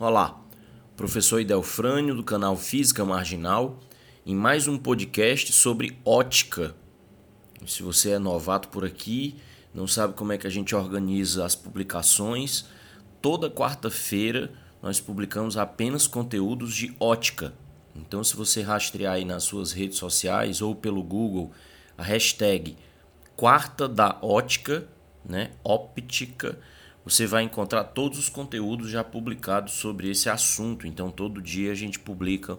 Olá, professor Idelfrânio do canal Física Marginal em mais um podcast sobre ótica. Se você é novato por aqui, não sabe como é que a gente organiza as publicações, toda quarta-feira nós publicamos apenas conteúdos de ótica. Então se você rastrear aí nas suas redes sociais ou pelo Google a hashtag Quarta da Ótica, né, óptica, você vai encontrar todos os conteúdos já publicados sobre esse assunto. Então, todo dia a gente publica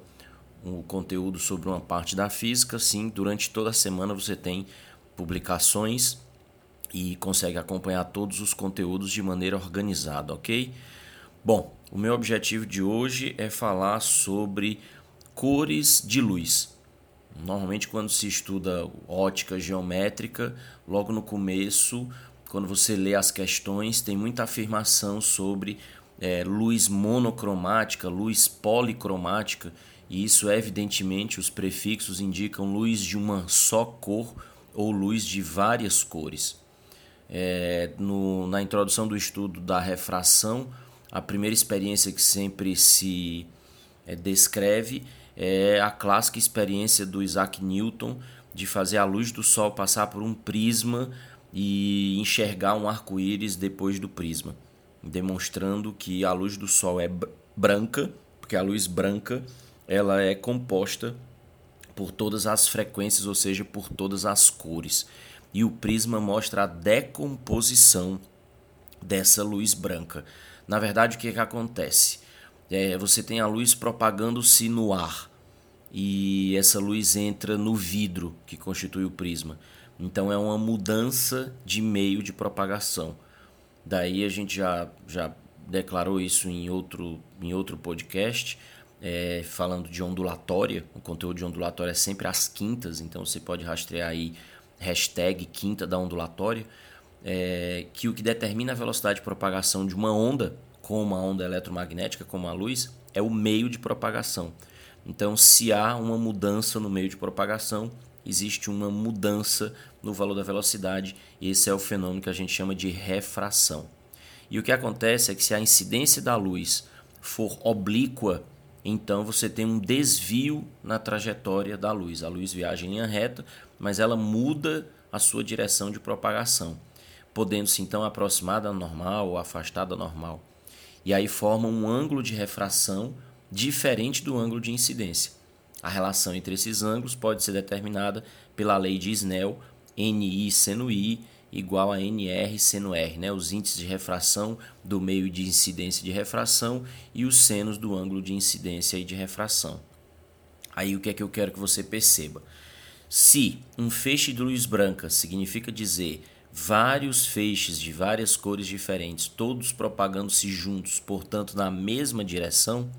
um conteúdo sobre uma parte da física. Sim, durante toda a semana você tem publicações e consegue acompanhar todos os conteúdos de maneira organizada, ok? Bom, o meu objetivo de hoje é falar sobre cores de luz. Normalmente, quando se estuda ótica geométrica, logo no começo, quando você lê as questões, tem muita afirmação sobre luz monocromática, luz policromática, e isso evidentemente os prefixos indicam luz de uma só cor ou luz de várias cores. Na introdução do estudo da refração, a primeira experiência que sempre se descreve é a clássica experiência do Isaac Newton de fazer a luz do sol passar por um prisma e enxergar um arco-íris depois do prisma, demonstrando que a luz do sol é branca, porque a luz branca ela é composta por todas as frequências, ou seja, por todas as cores. E o prisma mostra a decomposição dessa luz branca. Na verdade, o que acontece? Você tem a luz propagando-se no ar e essa luz entra no vidro que constitui o prisma. Então é uma mudança de meio de propagação. Daí a gente já declarou isso em outro podcast, falando de ondulatória. O conteúdo de ondulatória é sempre às quintas, então você pode rastrear aí hashtag quinta da ondulatória, que o que determina a velocidade de propagação de uma onda, como a onda eletromagnética, como a luz, é o meio de propagação. Então se há uma mudança no meio de propagação, existe uma mudança no valor da velocidade, e esse é o fenômeno que a gente chama de refração. E o que acontece é que se a incidência da luz for oblíqua, então você tem um desvio na trajetória da luz. A luz viaja em linha reta, mas ela muda a sua direção de propagação, podendo-se então aproximar da normal ou afastar da normal. E aí forma um ângulo de refração diferente do ângulo de incidência. A relação entre esses ângulos pode ser determinada pela lei de Snell, NI seno I igual a NR seno R, né? Os índices de refração do meio de incidência e de refração e os senos do ângulo de incidência e de refração. Aí o que é que eu quero que você perceba? Se um feixe de luz branca significa dizer vários feixes de várias cores diferentes, todos propagando-se juntos, portanto na mesma direção,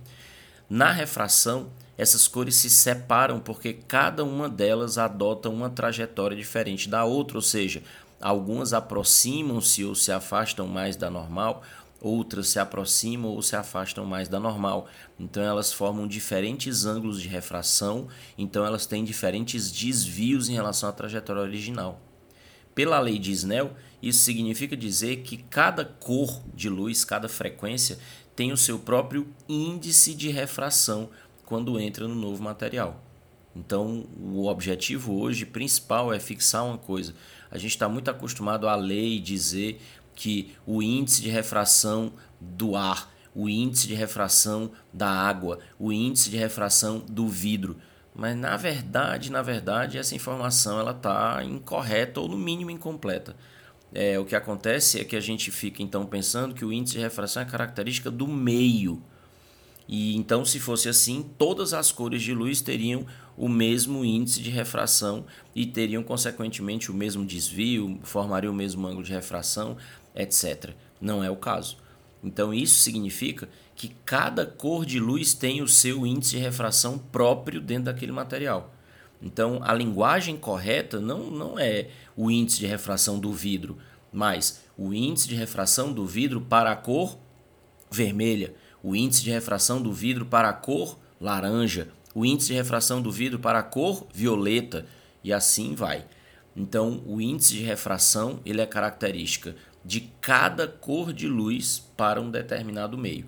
na refração essas cores se separam porque cada uma delas adota uma trajetória diferente da outra, ou seja, algumas aproximam-se ou se afastam mais da normal, outras se aproximam ou se afastam mais da normal. Então elas formam diferentes ângulos de refração, então elas têm diferentes desvios em relação à trajetória original. Pela lei de Snell, isso significa dizer que cada cor de luz, cada frequência, tem o seu próprio índice de refração quando entra no novo material. Então o objetivo hoje principal é fixar uma coisa. A gente está muito acostumado a ler e dizer que o índice de refração do ar, o índice de refração da água, o índice de refração do vidro. Mas na verdade essa informação ela está incorreta ou no mínimo incompleta. O que acontece é que a gente fica então pensando que o índice de refração é característica do meio. E então, se fosse assim, todas as cores de luz teriam o mesmo índice de refração e teriam, consequentemente, o mesmo desvio, formariam o mesmo ângulo de refração, etc. Não é o caso. Então, isso significa que cada cor de luz tem o seu índice de refração próprio dentro daquele material. Então, a linguagem correta não é o índice de refração do vidro, mas o índice de refração do vidro para a cor vermelha, o índice de refração do vidro para a cor laranja, o índice de refração do vidro para a cor violeta, e assim vai. Então, o índice de refração ele é característica de cada cor de luz para um determinado meio.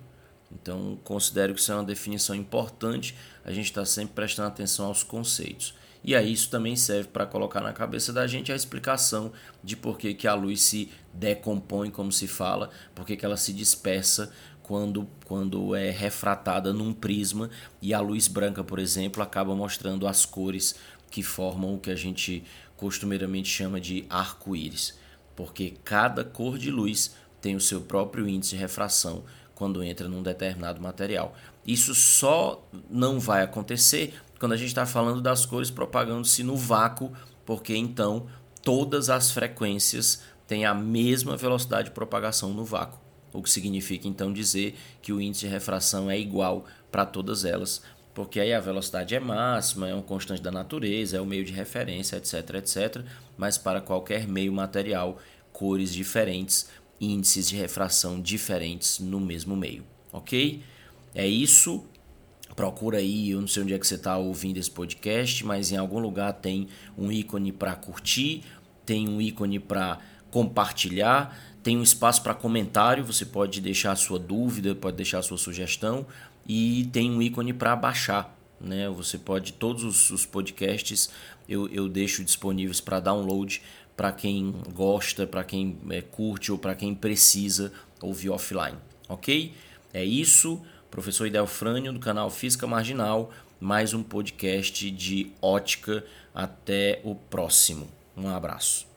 Então, considero que isso é uma definição importante, a gente está sempre prestando atenção aos conceitos. E aí isso também serve para colocar na cabeça da gente a explicação de por que que a luz se decompõe, como se fala, por que que ela se dispersa quando é refratada num prisma, e a luz branca, por exemplo, acaba mostrando as cores que formam o que a gente costumeiramente chama de arco-íris, porque cada cor de luz tem o seu próprio índice de refração quando entra num determinado material. Isso só não vai acontecer quando a gente está falando das cores propagando-se no vácuo, porque então todas as frequências têm a mesma velocidade de propagação no vácuo, o que significa então dizer que o índice de refração é igual para todas elas, porque aí a velocidade é máxima, é uma constante da natureza, é o meio de referência, etc, etc, mas para qualquer meio material, cores diferentes, índices de refração diferentes no mesmo meio, ok? É isso. Procura aí, eu não sei onde é que você está ouvindo esse podcast, mas em algum lugar tem um ícone para curtir, tem um ícone para compartilhar, tem um espaço para comentário, você pode deixar a sua dúvida, pode deixar a sua sugestão, e tem um ícone para baixar, né? Você pode, todos os podcasts eu deixo disponíveis para download, para quem gosta, para quem curte ou para quem precisa ouvir offline, ok? É isso. Professor Idelfrânio, do canal Física Marginal, mais um podcast de ótica. Até o próximo. Um abraço.